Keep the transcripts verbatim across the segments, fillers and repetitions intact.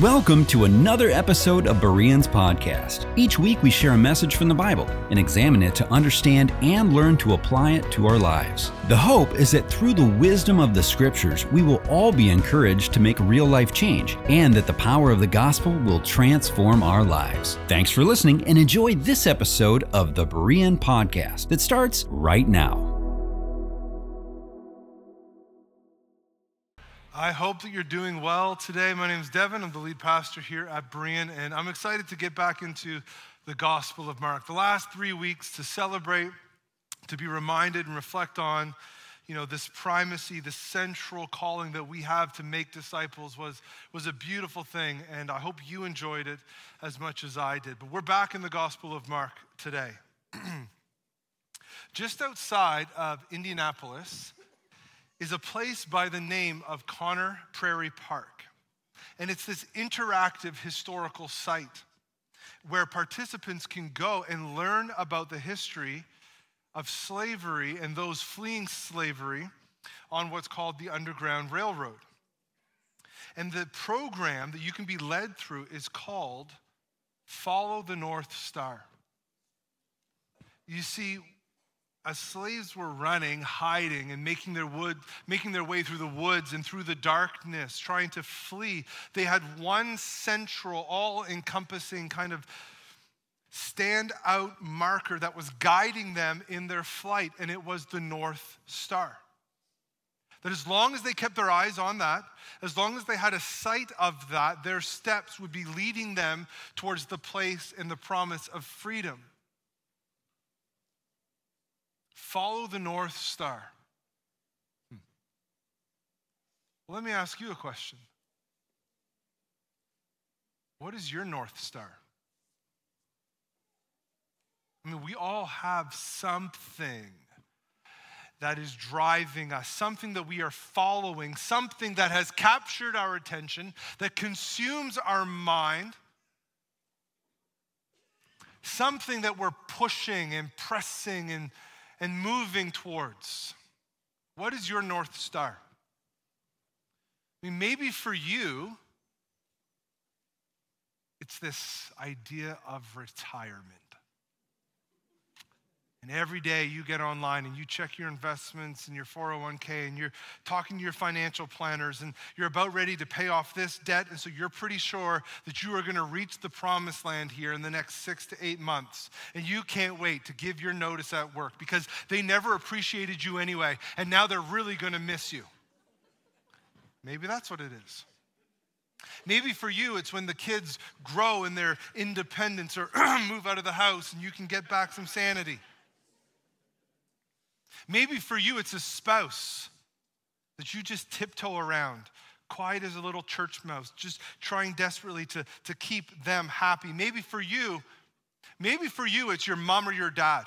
Welcome to another episode of Berean's podcast. Each week we share a message from the Bible and examine it to understand and learn to apply it to our lives. The hope is that through the wisdom of the scriptures, we will all be encouraged to make real life change and that the power of the gospel will transform our lives. Thanks for listening and enjoy this episode of the Berean podcast that starts right now. I hope that you're doing well today. My name is Devin. I'm the lead pastor here at Berean, and I'm excited to get back into the Gospel of Mark. The last three weeks to celebrate, to be reminded and reflect on, you know, this primacy, this central calling that we have to make disciples was, was a beautiful thing, and I hope you enjoyed it as much as I did. But we're back in the Gospel of Mark today. Just outside of Indianapolis is a place by the name of Connor Prairie Park. And it's this interactive historical site where participants can go and learn about the history of slavery and those fleeing slavery on what's called the Underground Railroad. And the program that you can be led through is called Follow the North Star. You see, as slaves were running, hiding, and making their wood, making their way through the woods and through the darkness, trying to flee, they had one central, all-encompassing kind of stand-out marker that was guiding them in their flight, and it was the North Star. That as long as they kept their eyes on that, as long as they had a sight of that, their steps would be leading them towards the place and the promise of freedom. Follow the North Star. Hmm. Well, let me ask you a question. What is your North Star? I mean, we all have something that is driving us, something that we are following, something that has captured our attention, that consumes our mind, something that we're pushing and pressing and and moving towards. What is your North Star? I mean, maybe for you, it's this idea of retirement. And every day you get online and you check your investments and your four oh one k and you're talking to your financial planners and you're about ready to pay off this debt, and so you're pretty sure that you are going to reach the promised land here in the next six to eight months. And you can't wait to give your notice at work because they never appreciated you anyway, and now they're really going to miss you. Maybe that's what it is. Maybe for you, it's when the kids grow in their independence or move out of the house and you can get back some sanity. Maybe for you, it's a spouse that you just tiptoe around, quiet as a little church mouse, just trying desperately to, to keep them happy. Maybe for you, maybe for you, it's your mom or your dad.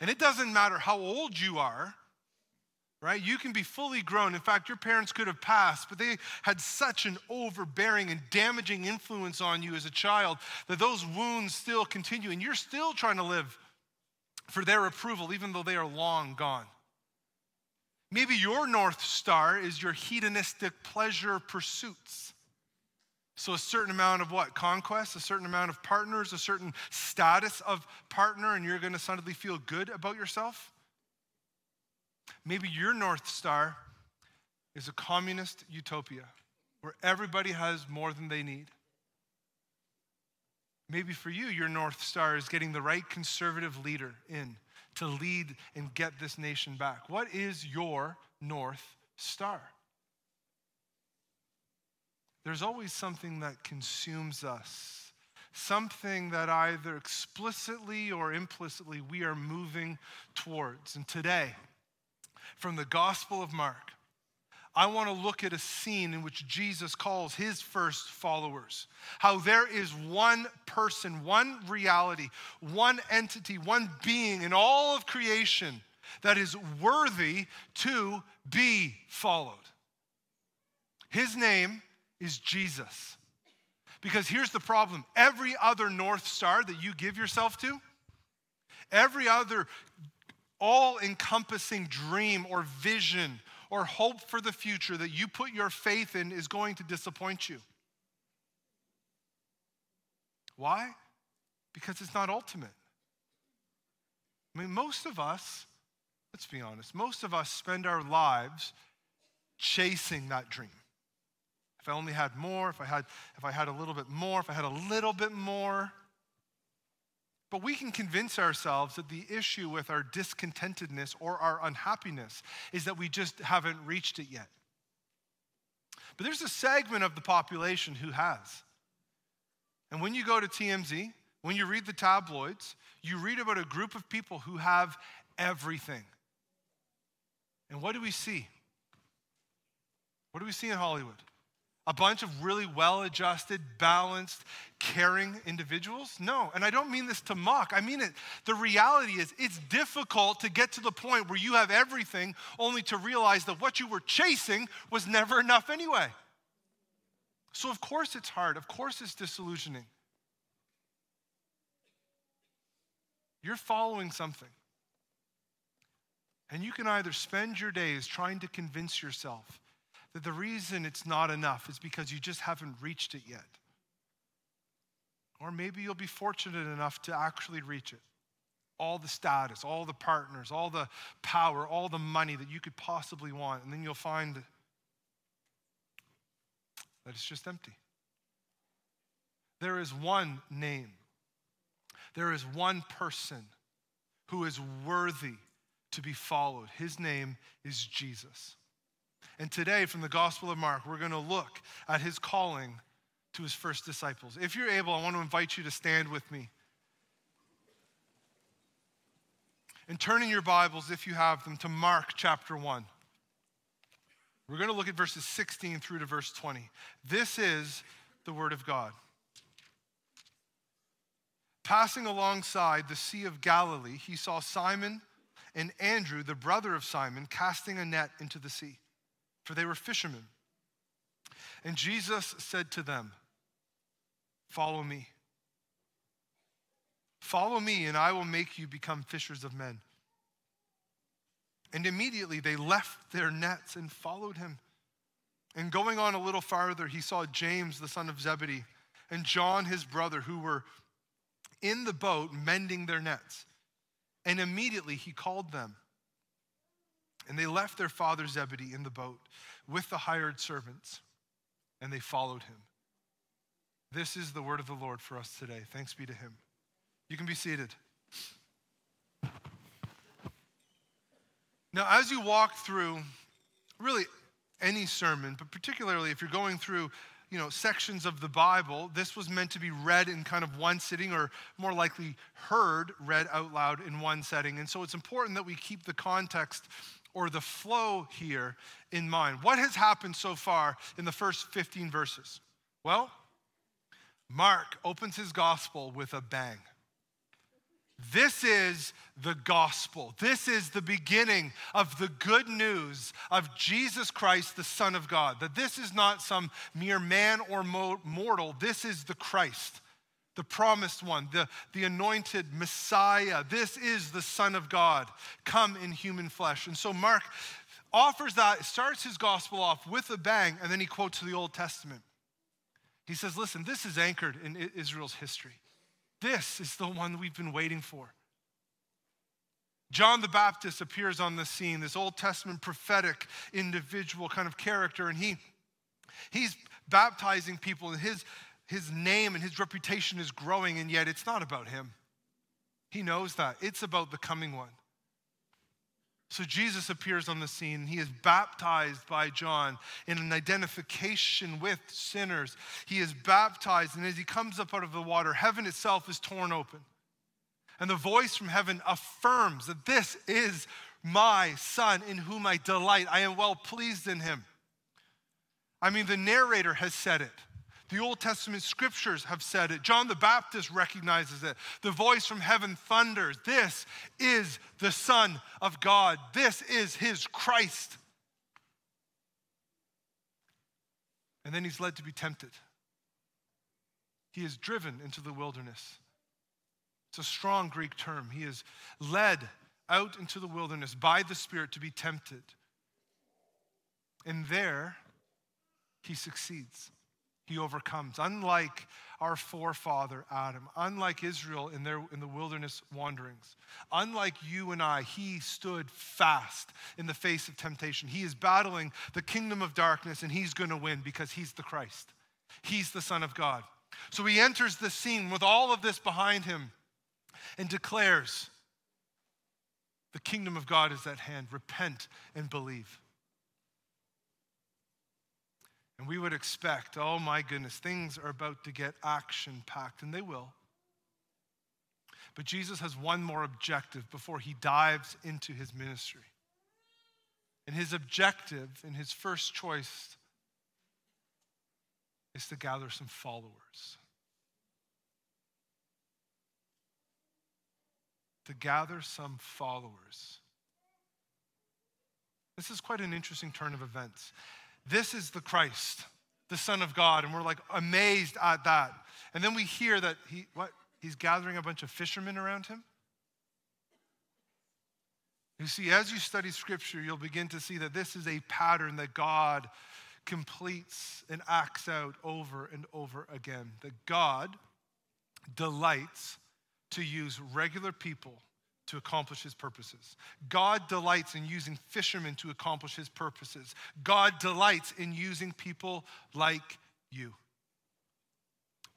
And it doesn't matter how old you are, right? You can be fully grown. In fact, your parents could have passed, but they had such an overbearing and damaging influence on you as a child that those wounds still continue, and you're still trying to live for their approval, even though they are long gone. Maybe your North Star is your hedonistic pleasure pursuits. So a certain amount of what? Conquest, a certain amount of partners, a certain status of partner, and you're going to suddenly feel good about yourself. Maybe your North Star is a communist utopia where everybody has more than they need. Maybe for you, your North Star is getting the right conservative leader in to lead and get this nation back. What is your North Star? There's always something that consumes us, something that either explicitly or implicitly we are moving towards. And today, from the Gospel of Mark, I want to look at a scene in which Jesus calls his first followers. How there is one person, one reality, one entity, one being in all of creation that is worthy to be followed. His name is Jesus. Because here's the problem. Every other North Star that you give yourself to, every other all-encompassing dream or vision or hope for the future that you put your faith in is going to disappoint you. Why? Because it's not ultimate. I mean, most of us, let's be honest, most of us spend our lives chasing that dream. If I only had more, if I had, if I had a little bit more, if I had a little bit more. But we can convince ourselves that the issue with our discontentedness or our unhappiness is that we just haven't reached it yet. But there's a segment of the population who has. And when you go to T M Z, when you read the tabloids, you read about a group of people who have everything. And what do we see? What do we see in Hollywood? A bunch of really well-adjusted, balanced, caring individuals? No, and I don't mean this to mock. I mean it. The reality is it's difficult to get to the point where you have everything only to realize that what you were chasing was never enough anyway. So of course it's hard. Of course it's disillusioning. You're following something. And you can either spend your days trying to convince yourself that the reason it's not enough is because you just haven't reached it yet. Or maybe you'll be fortunate enough to actually reach it. All the status, all the partners, all the power, all the money that you could possibly want, and then you'll find that it's just empty. There is one name. There is one person who is worthy to be followed. His name is Jesus. And today, from the Gospel of Mark, we're going to look at his calling to his first disciples. If you're able, I want to invite you to stand with me. And turn in your Bibles, if you have them, to Mark chapter one. We're going to look at verses sixteen through to verse twenty. This is the word of God. Passing alongside the Sea of Galilee, he saw Simon and Andrew, the brother of Simon, casting a net into the sea, for they were fishermen. And Jesus said to them, "Follow me. Follow me, and I will make you become fishers of men." And immediately they left their nets and followed him. And going on a little farther, he saw James, the son of Zebedee, and John, his brother, who were in the boat mending their nets. And immediately he called them. And they left their father Zebedee in the boat with the hired servants, and they followed him. This is the word of the Lord for us today. Thanks be to him. You can be seated. Now, as you walk through really any sermon, but particularly if you're going through, you know, sections of the Bible, this was meant to be read in kind of one sitting, or more likely heard read out loud in one setting. And so it's important that we keep the context or the flow here in mind. What has happened so far in the first fifteen verses? Well, Mark opens his gospel with a bang. This is the gospel. This is the beginning of the good news of Jesus Christ, the Son of God. That this is not some mere man or mortal. This is the Christ, the promised one, the, the anointed Messiah. This is the Son of God, come in human flesh. And so Mark offers that, starts his gospel off with a bang, and then he quotes the Old Testament. He says, listen, this is anchored in Israel's history. This is the one we've been waiting for. John the Baptist appears on the scene, this Old Testament prophetic individual kind of character, and he he's baptizing people, and his, his name and his reputation is growing, and yet it's not about him. He knows that. It's about the coming one. So Jesus appears on the scene, and he is baptized by John in an identification with sinners. He is baptized, and as he comes up out of the water, heaven itself is torn open. And the voice from heaven affirms that this is my son in whom I delight. I am well pleased in him. I mean, the narrator has said it. The Old Testament scriptures have said it. John the Baptist recognizes it. The voice from heaven thunders. This is the Son of God. This is his Christ. And then he's led to be tempted. He is driven into the wilderness. It's a strong Greek term. He is led out into the wilderness by the Spirit to be tempted. And there, he succeeds. He overcomes. Unlike our forefather Adam, unlike Israel in their in the wilderness wanderings, unlike you and I, he stood fast in the face of temptation. He is battling the kingdom of darkness, and he's going to win because he's the Christ. He's the Son of God. So he enters the scene with all of this behind him and declares, the kingdom of God is at hand. Repent and believe. And we would expect, oh my goodness, things are about to get action-packed, and they will. But Jesus has one more objective before he dives into his ministry. And his objective and his first choice is to gather some followers. To gather some followers. This is quite an interesting turn of events. This is the Christ, the Son of God, and we're like amazed at that. And then we hear that he what he's gathering a bunch of fishermen around him. You see, as you study Scripture, you'll begin to see that this is a pattern that God completes and acts out over and over again. That God delights to use regular people to accomplish his purposes. God delights in using fishermen to accomplish his purposes. God delights in using people like you,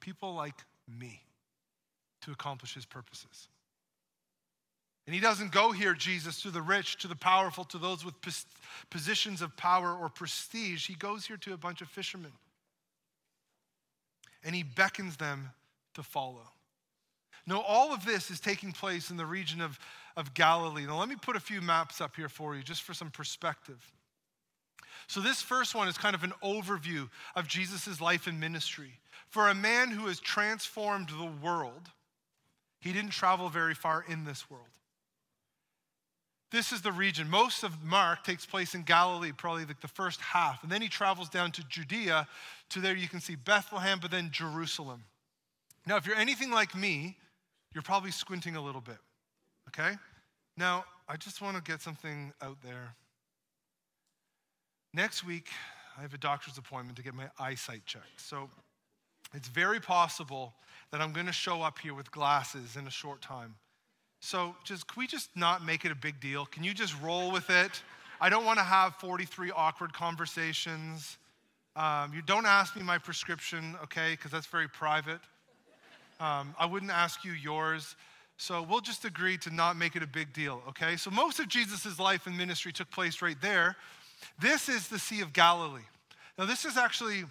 people like me, to accomplish his purposes. And he doesn't go here, Jesus, to the rich, to the powerful, to those with pos- positions of power or prestige. He goes here to a bunch of fishermen. And he beckons them to follow. No, all of this is taking place in the region of, of Galilee. Now, let me put a few maps up here for you, just for some perspective. So this first one is kind of an overview of Jesus' life and ministry. For a man who has transformed the world, he didn't travel very far in this world. This is the region. Most of Mark takes place in Galilee, probably like the first half. And then he travels down to Judea. To there you can see Bethlehem, but then Jerusalem. Now, if you're anything like me, you're probably squinting a little bit, okay? Now, I just want to get something out there. Next week, I have a doctor's appointment to get my eyesight checked. So it's very possible that I'm going to show up here with glasses in a short time. So just can we just not make it a big deal? Can you just roll with it? I don't want to have forty-three awkward conversations. Um, you don't ask me my prescription, okay, because that's very private. Um, I wouldn't ask you yours, so we'll just agree to not make it a big deal, okay? So most of Jesus' life and ministry took place right there. This is the Sea of Galilee. Now this is actually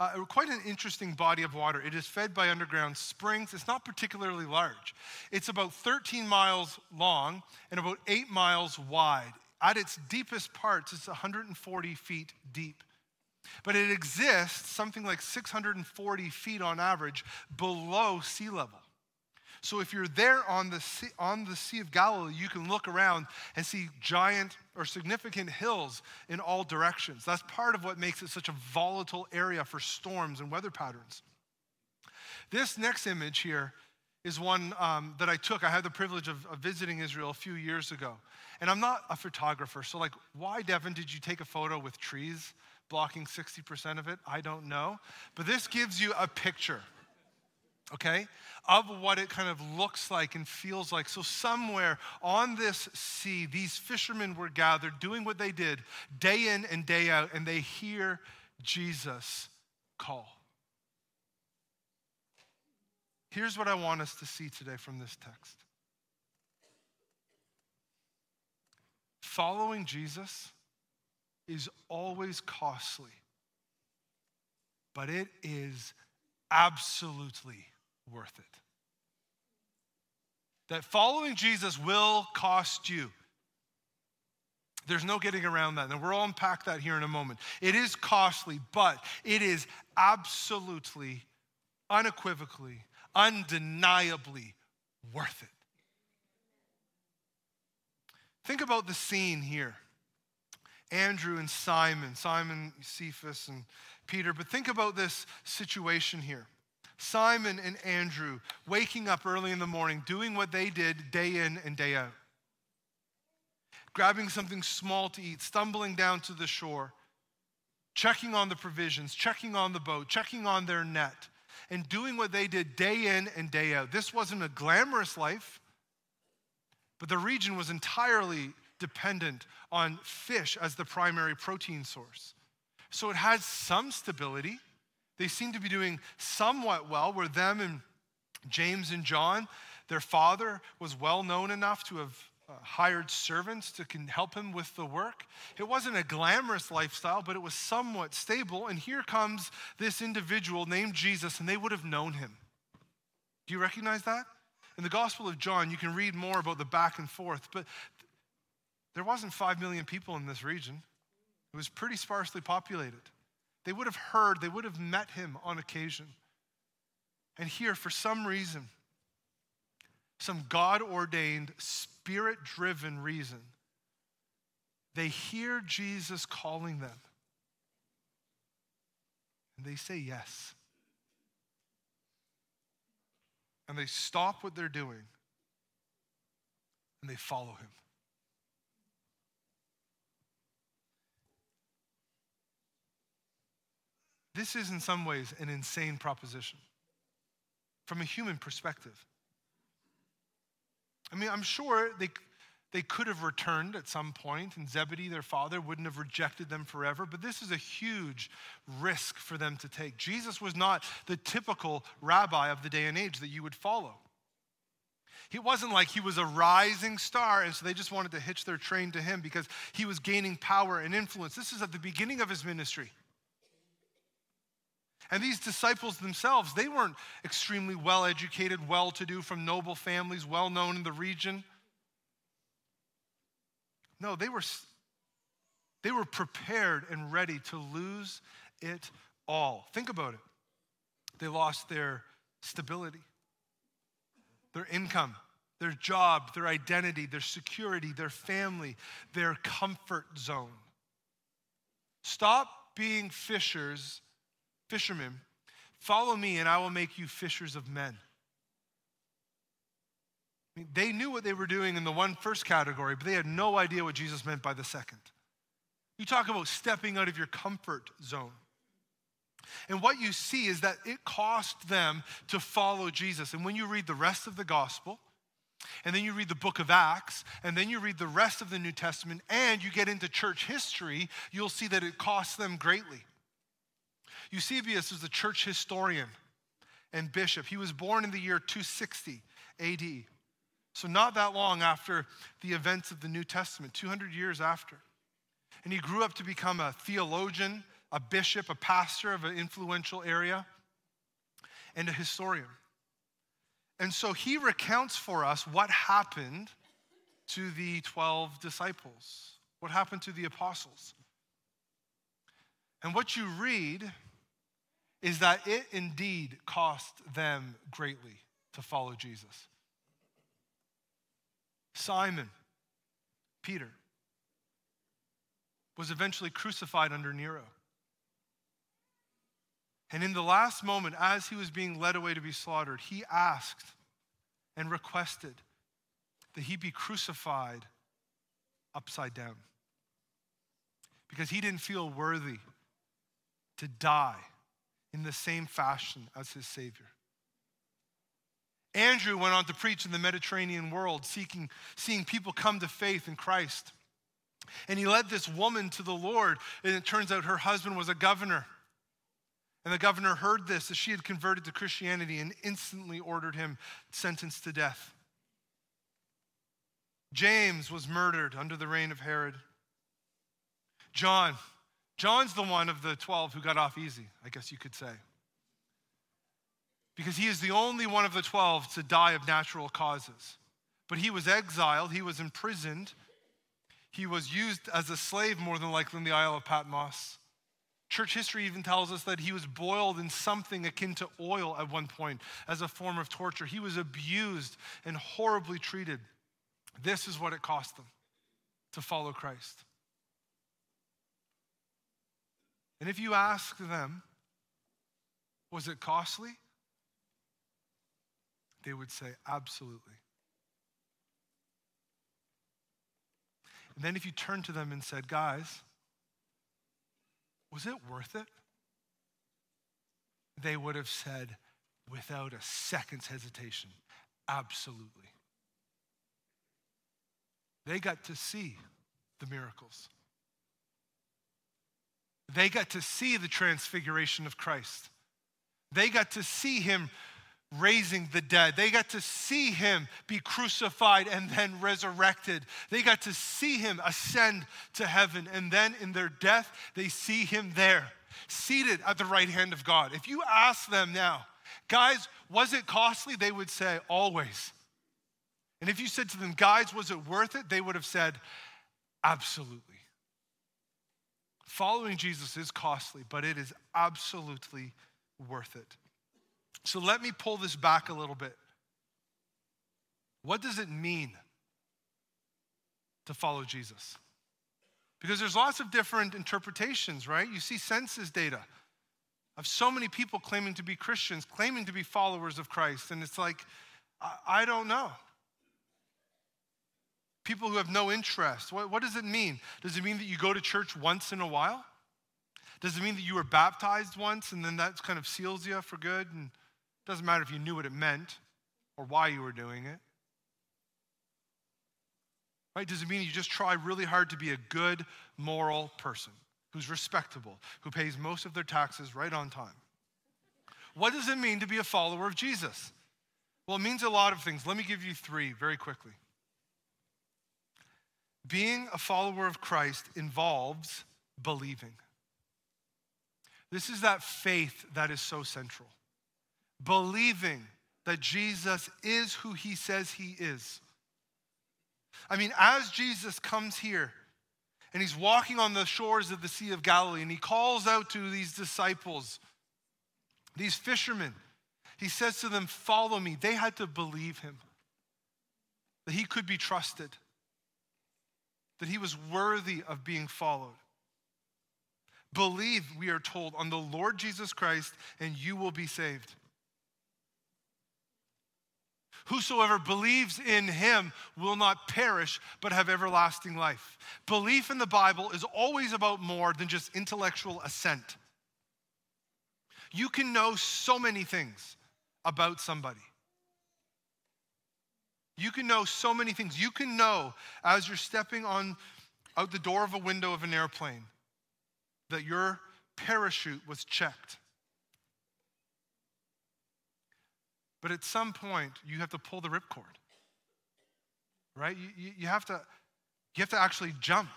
uh, quite an interesting body of water. It is fed by underground springs. It's not particularly large. It's about thirteen miles long and about eight miles wide. At its deepest parts, it's one hundred forty feet deep. But it exists something like six hundred forty feet on average below sea level. So if you're there on the sea, on the Sea of Galilee, you can look around and see giant or significant hills in all directions. That's part of what makes it such a volatile area for storms and weather patterns. This next image here is one um, that I took. I had the privilege of, of visiting Israel a few years ago. And I'm not a photographer, so like, why, Devin, did you take a photo with trees blocking sixty percent of it? I don't know. But this gives you a picture, okay, of what it kind of looks like and feels like. So somewhere on this sea, these fishermen were gathered doing what they did day in and day out, and they hear Jesus call. Here's what I want us to see today from this text. Following Jesus is always costly, but it is absolutely worth it. That following Jesus will cost you. There's no getting around that. And we'll unpack that here in a moment. It is costly, but it is absolutely, unequivocally, undeniably worth it. Think about the scene here. Andrew and Simon, Simon, Cephas, and Peter. But think about this situation here. Simon and Andrew waking up early in the morning, doing what they did day in and day out. Grabbing something small to eat, stumbling down to the shore. checking on the provisions, checking on the boat, checking on their net, and doing what they did day in and day out. This wasn't a glamorous life, but the region was entirely dependent on fish as the primary protein source. So it had some stability. They seemed to be doing somewhat well, where them and James and John, their father was well known enough to have uh, hired servants to can help him with the work. It wasn't a glamorous lifestyle, but it was somewhat stable. And here comes this individual named Jesus, and they would have known him. Do you recognize that? In the Gospel of John, you can read more about the back and forth, but there wasn't five million people in this region. It was pretty sparsely populated. They would have heard, they would have met him on occasion. And here, for some reason, some God-ordained, spirit-driven reason, they hear Jesus calling them. And they say yes. And they stop what they're doing. And they follow him. This is in some ways an insane proposition from a human perspective. I mean, I'm sure they they could have returned at some point, and Zebedee, their father, wouldn't have rejected them forever, but this is a huge risk for them to take. Jesus was not the typical rabbi of the day and age that you would follow. It wasn't like he was a rising star, and so they just wanted to hitch their train to him because he was gaining power and influence. This is at the beginning of his ministry. And these disciples themselves, they weren't extremely well-educated, well-to-do, from noble families, well-known in the region. No, they were, they were prepared and ready to lose it all. Think about it. They lost their stability, their income, their job, their identity, their security, their family, their comfort zone. Stop being fishers Fishermen, follow me and I will make you fishers of men. I mean, they knew what they were doing in the one first category, but they had no idea what Jesus meant by the second. You talk about stepping out of your comfort zone. And what you see is that it cost them to follow Jesus. And when you read the rest of the gospel, and then you read the book of Acts, and then you read the rest of the New Testament, and you get into church history, you'll see that it cost them greatly. Eusebius was a church historian and bishop. He was born in the year two sixty A D, so not that long after the events of the New Testament, two hundred years after. And he grew up to become a theologian, a bishop, a pastor of an influential area, and a historian. And so he recounts for us what happened to the twelve disciples, what happened to the apostles. And what you read is that it indeed cost them greatly to follow Jesus. Simon, Peter, was eventually crucified under Nero. And in the last moment, as he was being led away to be slaughtered, he asked and requested that he be crucified upside down, because he didn't feel worthy to die in the same fashion as his Savior. Andrew went on to preach in the Mediterranean world, seeking, seeing people come to faith in Christ. And he led this woman to the Lord, and it turns out her husband was a governor. And the governor heard this, that she had converted to Christianity, and instantly ordered him sentenced to death. James was murdered under the reign of Herod. John, John's the one of the twelve who got off easy, I guess you could say, because he is the only one of the twelve to die of natural causes. But he was exiled, he was imprisoned, he was used as a slave more than likely in the Isle of Patmos. Church history even tells us that he was boiled in something akin to oil at one point as a form of torture. He was abused and horribly treated. This is what it cost them to follow Christ. And if you ask them, was it costly? They would say, absolutely. And then if you turn to them and said, guys, was it worth it? They would have said, without a second's hesitation, absolutely. They got to see the miracles. They got to see the transfiguration of Christ. They got to see him raising the dead. They got to see him be crucified and then resurrected. They got to see him ascend to heaven. And then in their death, they see him there, seated at the right hand of God. If you ask them now, guys, was it costly? They would say, always. And if you said to them, guys, was it worth it? They would have said, absolutely. Following Jesus is costly, but it is absolutely worth it. So let me pull this back a little bit. What does it mean to follow Jesus? Because there's lots of different interpretations, right? You see census data of so many people claiming to be Christians, claiming to be followers of Christ, and it's like, I, I don't know. People who have no interest. What, what does it mean? Does it mean that you go to church once in a while? Does it mean that you were baptized once and then that kind of seals you for good? And it doesn't matter if you knew what it meant or why you were doing it. Right? Does it mean you just try really hard to be a good, moral person who's respectable, who pays most of their taxes right on time? What does it mean to be a follower of Jesus? Well, it means a lot of things. Let me give you three very quickly. Being a follower of Christ involves believing. This is that faith that is so central. Believing that Jesus is who he says he is. I mean, as Jesus comes here and he's walking on the shores of the Sea of Galilee and he calls out to these disciples, these fishermen, he says to them, follow me. They had to believe him, that he could be trusted, that he was worthy of being followed. Believe, we are told, on the Lord Jesus Christ, and you will be saved. Whosoever believes in him will not perish, but have everlasting life. Belief in the Bible is always about more than just intellectual assent. You can know so many things about somebody. You can know so many things. You can know as you're stepping on out the door of a window of an airplane that your parachute was checked. But at some point, you have to pull the ripcord, right? You, you, you, have to, you have to actually jump.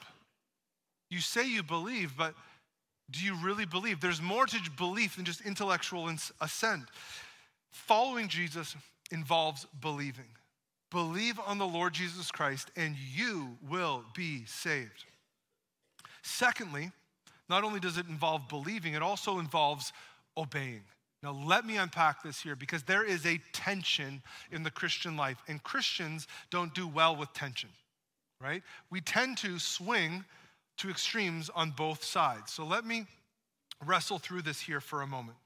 You say you believe, but do you really believe? There's more to belief than just intellectual assent. Following Jesus involves believing. Believe on the Lord Jesus Christ and you will be saved. Secondly, not only does it involve believing, it also involves obeying. Now let me unpack this here because there is a tension in the Christian life and Christians don't do well with tension, right? We tend to swing to extremes on both sides. So let me wrestle through this here for a moment.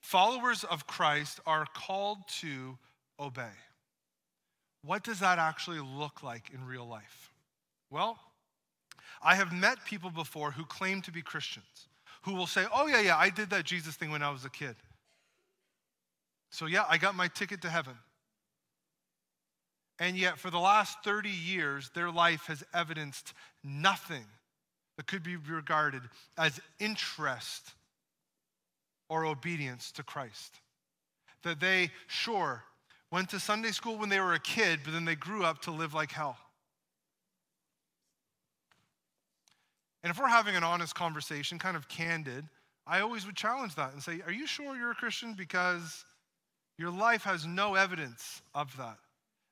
Followers of Christ are called to obey. What does that actually look like in real life? Well, I have met people before who claim to be Christians, who will say, oh yeah, yeah, I did that Jesus thing when I was a kid. So yeah, I got my ticket to heaven. And yet for the last thirty years, their life has evidenced nothing that could be regarded as interest or obedience to Christ. That they, sure, went to Sunday school when they were a kid, but then they grew up to live like hell. And if we're having an honest conversation, kind of candid, I always would challenge that and say, are you sure you're a Christian? Because your life has no evidence of that.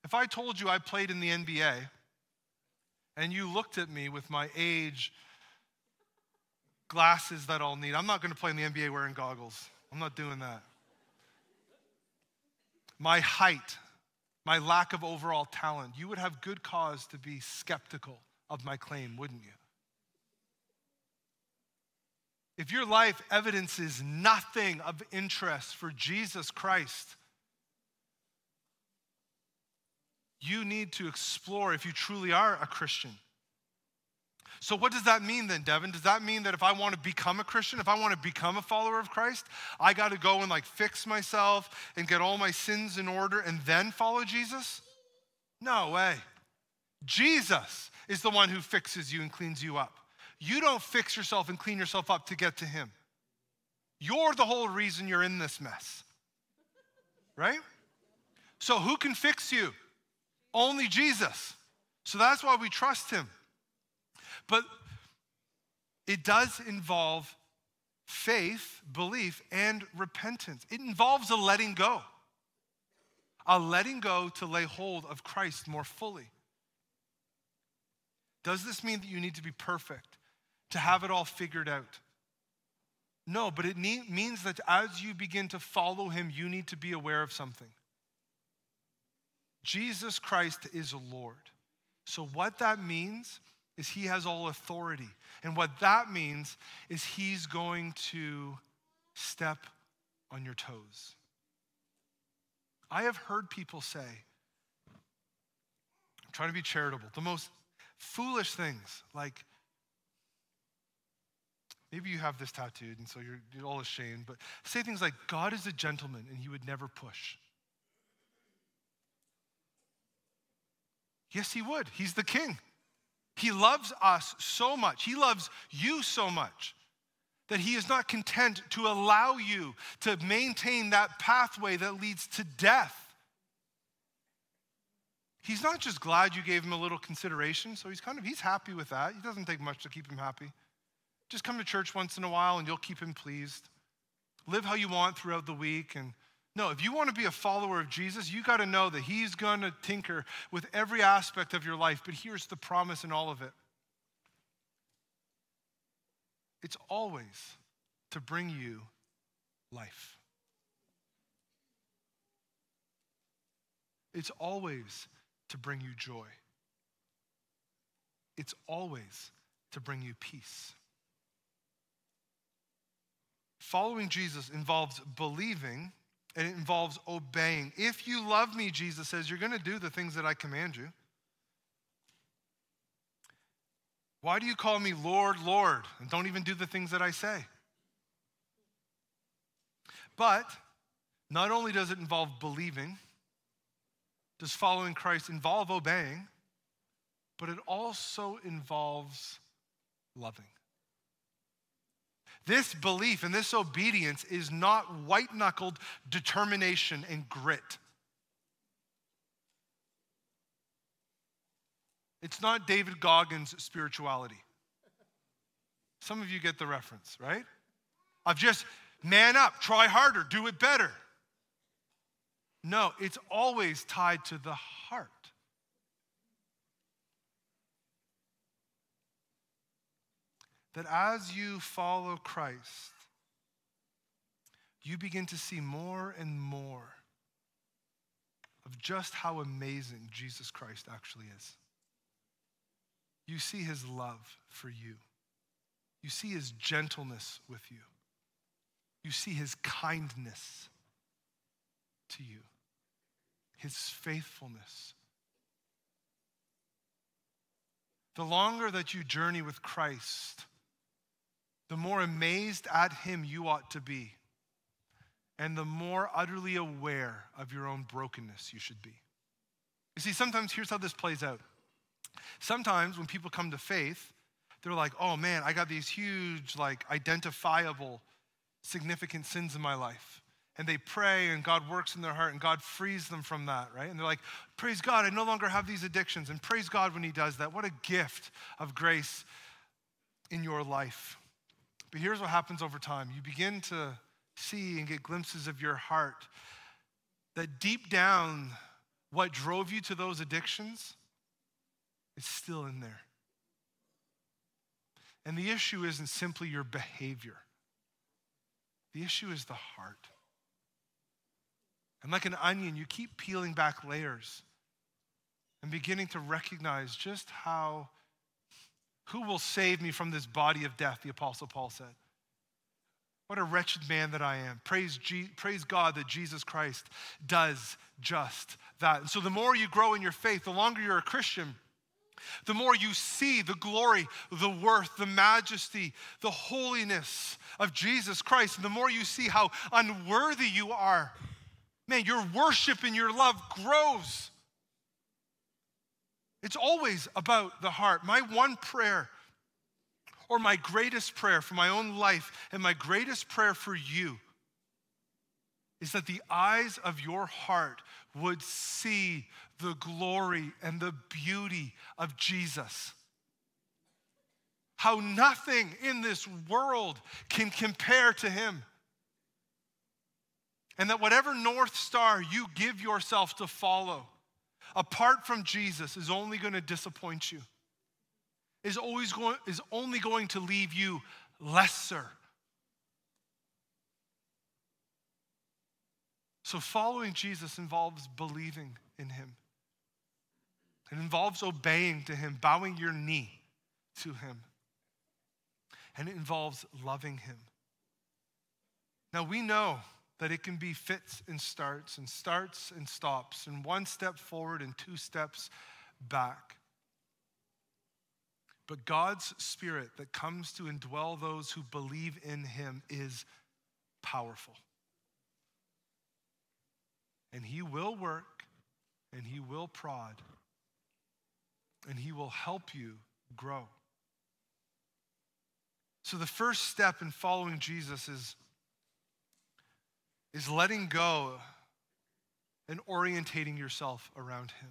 If I told you I played in the N B A and you looked at me with my age, glasses that I'll need, I'm not going to play in the N B A wearing goggles. I'm not doing that. My height, my lack of overall talent, you would have good cause to be skeptical of my claim, wouldn't you? If your life evidences nothing of interest for Jesus Christ, you need to explore if you truly are a Christian. So what does that mean then, Devin? Does that mean that if I want to become a Christian, if I want to become a follower of Christ, I got to go and like fix myself and get all my sins in order and then follow Jesus? No way. Jesus is the one who fixes you and cleans you up. You don't fix yourself and clean yourself up to get to him. You're the whole reason you're in this mess, right? So who can fix you? Only Jesus. So that's why we trust him. But it does involve faith, belief, and repentance. It involves a letting go. A letting go to lay hold of Christ more fully. Does this mean that you need to be perfect, to have it all figured out? No, but it need, means that as you begin to follow him, you need to be aware of something. Jesus Christ is Lord. So what that means is he has all authority. And what that means is he's going to step on your toes. I have heard people say, I'm trying to be charitable, the most foolish things, like maybe you have this tattooed and so you're, you're all ashamed, but say things like, God is a gentleman and he would never push. Yes, he would. He's the king. He loves us so much. He loves you so much that he is not content to allow you to maintain that pathway that leads to death. He's not just glad you gave him a little consideration, so he's kind of, he's happy with that. It doesn't take much to keep him happy. Just come to church once in a while and you'll keep him pleased. Live how you want throughout the week. And no, if you want to be a follower of Jesus, you got to know that he's going to tinker with every aspect of your life. But here's the promise in all of it. It's always to bring you life. It's always to bring you joy. It's always to bring you peace. Following Jesus involves believing and it involves obeying. If you love me, Jesus says, you're going to do the things that I command you. Why do you call me Lord, Lord, and don't even do the things that I say? But not only does it involve believing, does following Christ involve obeying, but it also involves loving. This belief and this obedience is not white-knuckled determination and grit. It's not David Goggins' spirituality. Some of you get the reference, right? Of just man up, try harder, do it better. No, it's always tied to the heart. That as you follow Christ, you begin to see more and more of just how amazing Jesus Christ actually is. You see his love for you. You see his gentleness with you. You see his kindness to you, his faithfulness. The longer that you journey with Christ, the more amazed at him you ought to be, and the more utterly aware of your own brokenness you should be. You see, sometimes here's how this plays out. Sometimes when people come to faith, they're like, oh man, I got these huge, like, identifiable, significant sins in my life. And they pray and God works in their heart and God frees them from that, right? And they're like, praise God, I no longer have these addictions. And praise God when he does that. What a gift of grace in your life. But here's what happens over time. You begin to see and get glimpses of your heart that deep down, what drove you to those addictions is still in there. And the issue isn't simply your behavior. The issue is the heart. And like an onion, you keep peeling back layers and beginning to recognize just how, who will save me from this body of death, the Apostle Paul said. What a wretched man that I am. Praise, G- praise God that Jesus Christ does just that. And so the more you grow in your faith, the longer you're a Christian, the more you see the glory, the worth, the majesty, the holiness of Jesus Christ, and the more you see how unworthy you are, man, your worship and your love grows. It's always about the heart. My one prayer, or my greatest prayer for my own life, and my greatest prayer for you, is that the eyes of your heart would see the glory and the beauty of Jesus. How nothing in this world can compare to him. And that whatever North Star you give yourself to follow, apart from Jesus, is only going to disappoint you. Is always going, is only going to leave you lesser. So following Jesus involves believing in him. It involves obeying to him, bowing your knee to him. And it involves loving him. Now we know that it can be fits and starts and starts and stops and one step forward and two steps back. But God's Spirit that comes to indwell those who believe in him is powerful. And he will work, and he will prod, and he will help you grow. So the first step in following Jesus is, is letting go and orientating yourself around him.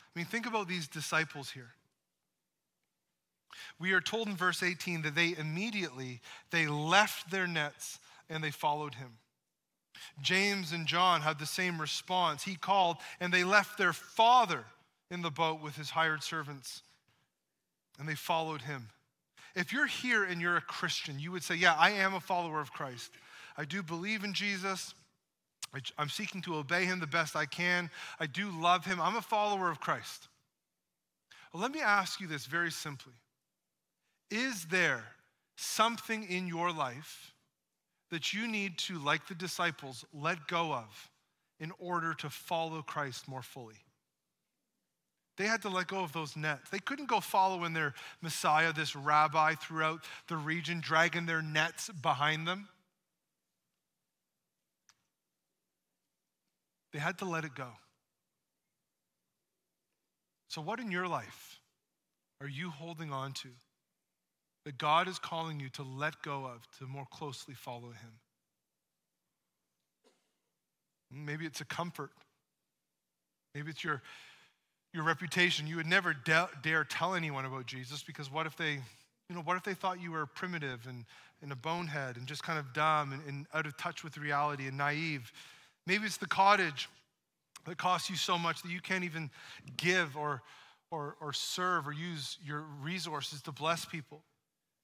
I mean, think about these disciples here. We are told in verse eighteen that they immediately, they left their nets and they followed him. James and John had the same response. He called, and they left their father in the boat with his hired servants, and they followed him. If you're here and you're a Christian, you would say, yeah, I am a follower of Christ. I do believe in Jesus. I'm seeking to obey him the best I can. I do love him. I'm a follower of Christ. Well, let me ask you this very simply. Is there something in your life that you need to, like the disciples, let go of in order to follow Christ more fully? They had to let go of those nets. They couldn't go following their Messiah, this rabbi, throughout the region, dragging their nets behind them. They had to let it go. So what in your life are you holding on to that God is calling you to let go of, to more closely follow him? Maybe it's a comfort. Maybe it's your, your reputation. You would never da- dare tell anyone about Jesus, because what if they, you know, what if they thought you were primitive and, and a bonehead and just kind of dumb and, and out of touch with reality and naive? Maybe it's the cottage that costs you so much that you can't even give or, or, or serve or use your resources to bless people.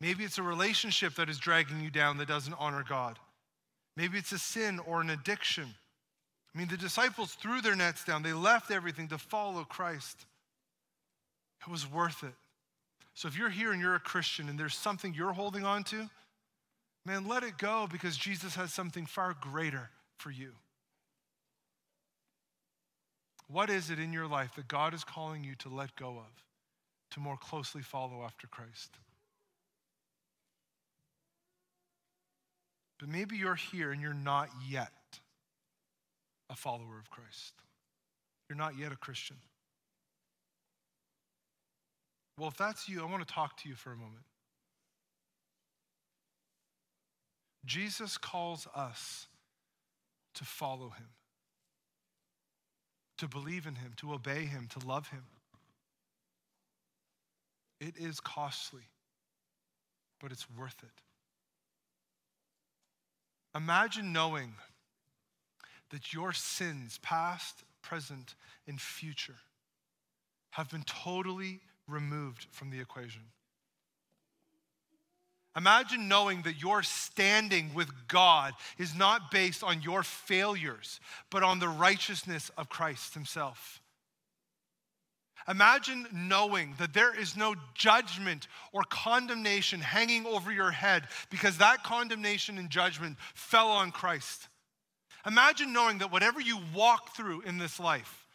Maybe it's a relationship that is dragging you down that doesn't honor God. Maybe it's a sin or an addiction. I mean, the disciples threw their nets down. They left everything to follow Christ. It was worth it. So if you're here and you're a Christian and there's something you're holding on to, man, let it go, because Jesus has something far greater for you. What is it in your life that God is calling you to let go of, to more closely follow after Christ? But maybe you're here and you're not yet a follower of Christ. You're not yet a Christian. Well, if that's you, I want to talk to you for a moment. Jesus calls us to follow him, to believe in him, to obey him, to love him. It is costly, but it's worth it. Imagine knowing that your sins, past, present, and future, have been totally removed from the equation. Imagine knowing that your standing with God is not based on your failures, but on the righteousness of Christ himself. Imagine knowing that there is no judgment or condemnation hanging over your head, because that condemnation and judgment fell on Christ. Imagine knowing that whatever you walk through in this life,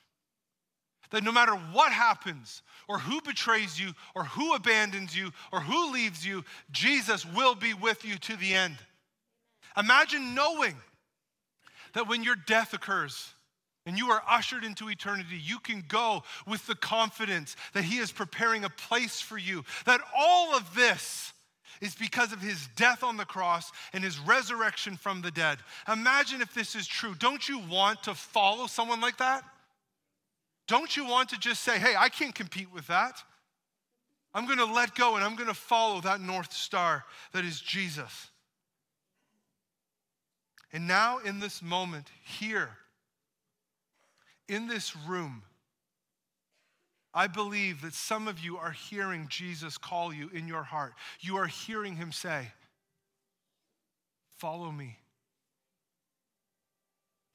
that no matter what happens or who betrays you or who abandons you or who leaves you, Jesus will be with you to the end. Imagine knowing that when your death occurs and you are ushered into eternity, you can go with the confidence that he is preparing a place for you, that all of this is because of his death on the cross and his resurrection from the dead. Imagine if this is true. Don't you want to follow someone like that? Don't you want to just say, hey, I can't compete with that. I'm gonna let go and I'm gonna follow that North Star that is Jesus. And now in this moment, here, in this room, I believe that some of you are hearing Jesus call you in your heart. You are hearing him say, follow me.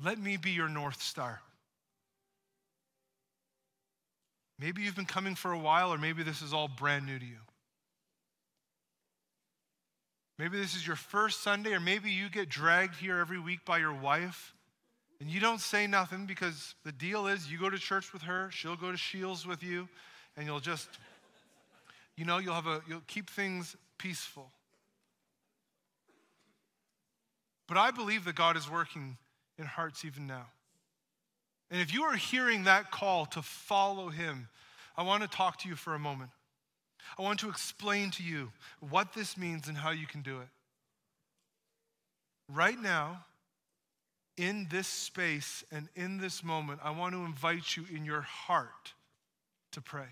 Let me be your North Star. Maybe you've been coming for a while, or maybe this is all brand new to you. Maybe this is your first Sunday, or maybe you get dragged here every week by your wife and you don't say nothing because the deal is you go to church with her, she'll go to Shields with you, and you'll just, you know, you'll have a, you'll keep things peaceful. But I believe that God is working in hearts even now. And if you are hearing that call to follow him, I want to talk to you for a moment. I want to explain to you what this means and how you can do it. Right now, in this space and in this moment, I want to invite you in your heart to pray.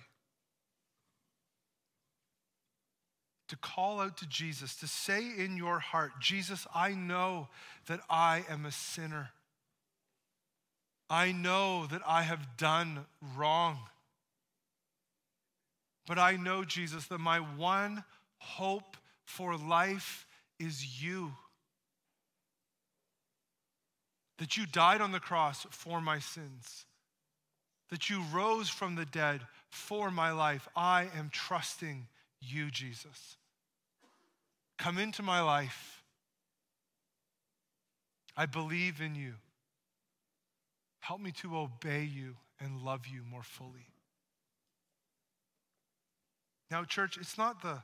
To call out to Jesus, to say in your heart, Jesus, I know that I am a sinner. I know that I have done wrong. But I know, Jesus, that my one hope for life is you. That you died on the cross for my sins. That you rose from the dead for my life. I am trusting you, Jesus. Come into my life. I believe in you. Help me to obey you and love you more fully. Now, church, it's not the,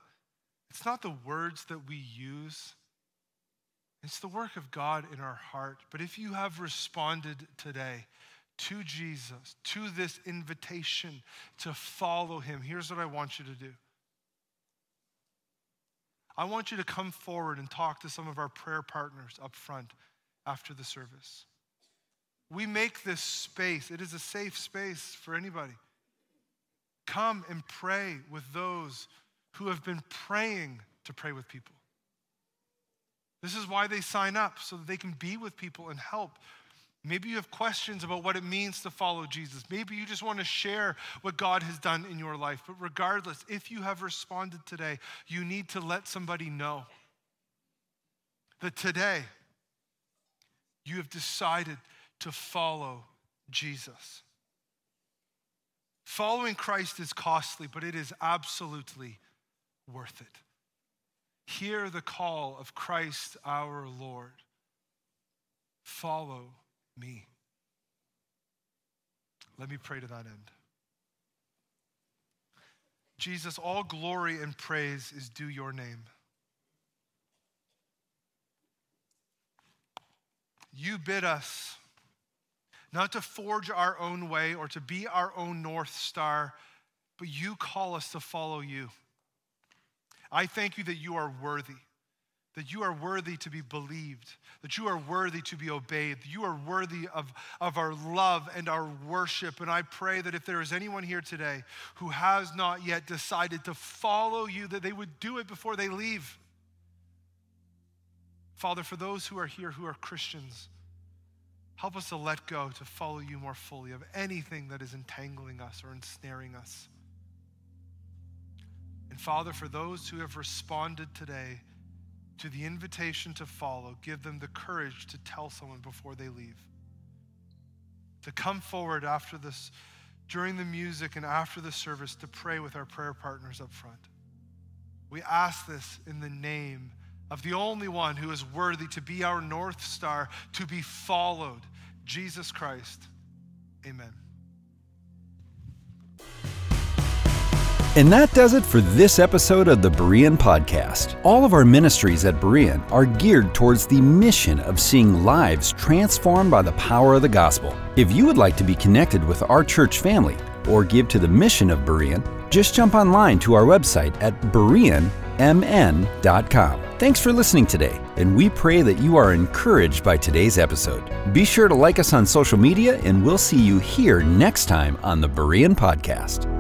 it's not the words that we use. It's the work of God in our heart. But if you have responded today to Jesus, to this invitation to follow him, here's what I want you to do. I want you to come forward and talk to some of our prayer partners up front after the service. We make this space. It is a safe space for anybody. Come and pray with those who have been praying to pray with people. This is why they sign up, so that they can be with people and help. Maybe you have questions about what it means to follow Jesus. Maybe you just want to share what God has done in your life. But regardless, if you have responded today, you need to let somebody know that today you have decided to follow Jesus. Following Christ is costly, but it is absolutely worth it. Hear the call of Christ our Lord. Follow me. Let me pray to that end. Jesus, all glory and praise is due your name. You bid us not to forge our own way or to be our own North Star, but you call us to follow you. I thank you that you are worthy, that you are worthy to be believed, that you are worthy to be obeyed, that you are worthy of, of our love and our worship. And I pray that if there is anyone here today who has not yet decided to follow you, that they would do it before they leave. Father, for those who are here who are Christians, help us to let go, to follow you more fully of anything that is entangling us or ensnaring us. And Father, for those who have responded today to the invitation to follow, give them the courage to tell someone before they leave. To come forward after this, during the music and after the service, to pray with our prayer partners up front. We ask this in the name of the only one who is worthy to be our North Star, to be followed, Jesus Christ. Amen. And that does it for this episode of the Berean Podcast. All of our ministries at Berean are geared towards the mission of seeing lives transformed by the power of the gospel. If you would like to be connected with our church family or give to the mission of Berean, just jump online to our website at berean m n dot com. Thanks for listening today, and we pray that you are encouraged by today's episode. Be sure to like us on social media, and we'll see you here next time on the Berean Podcast.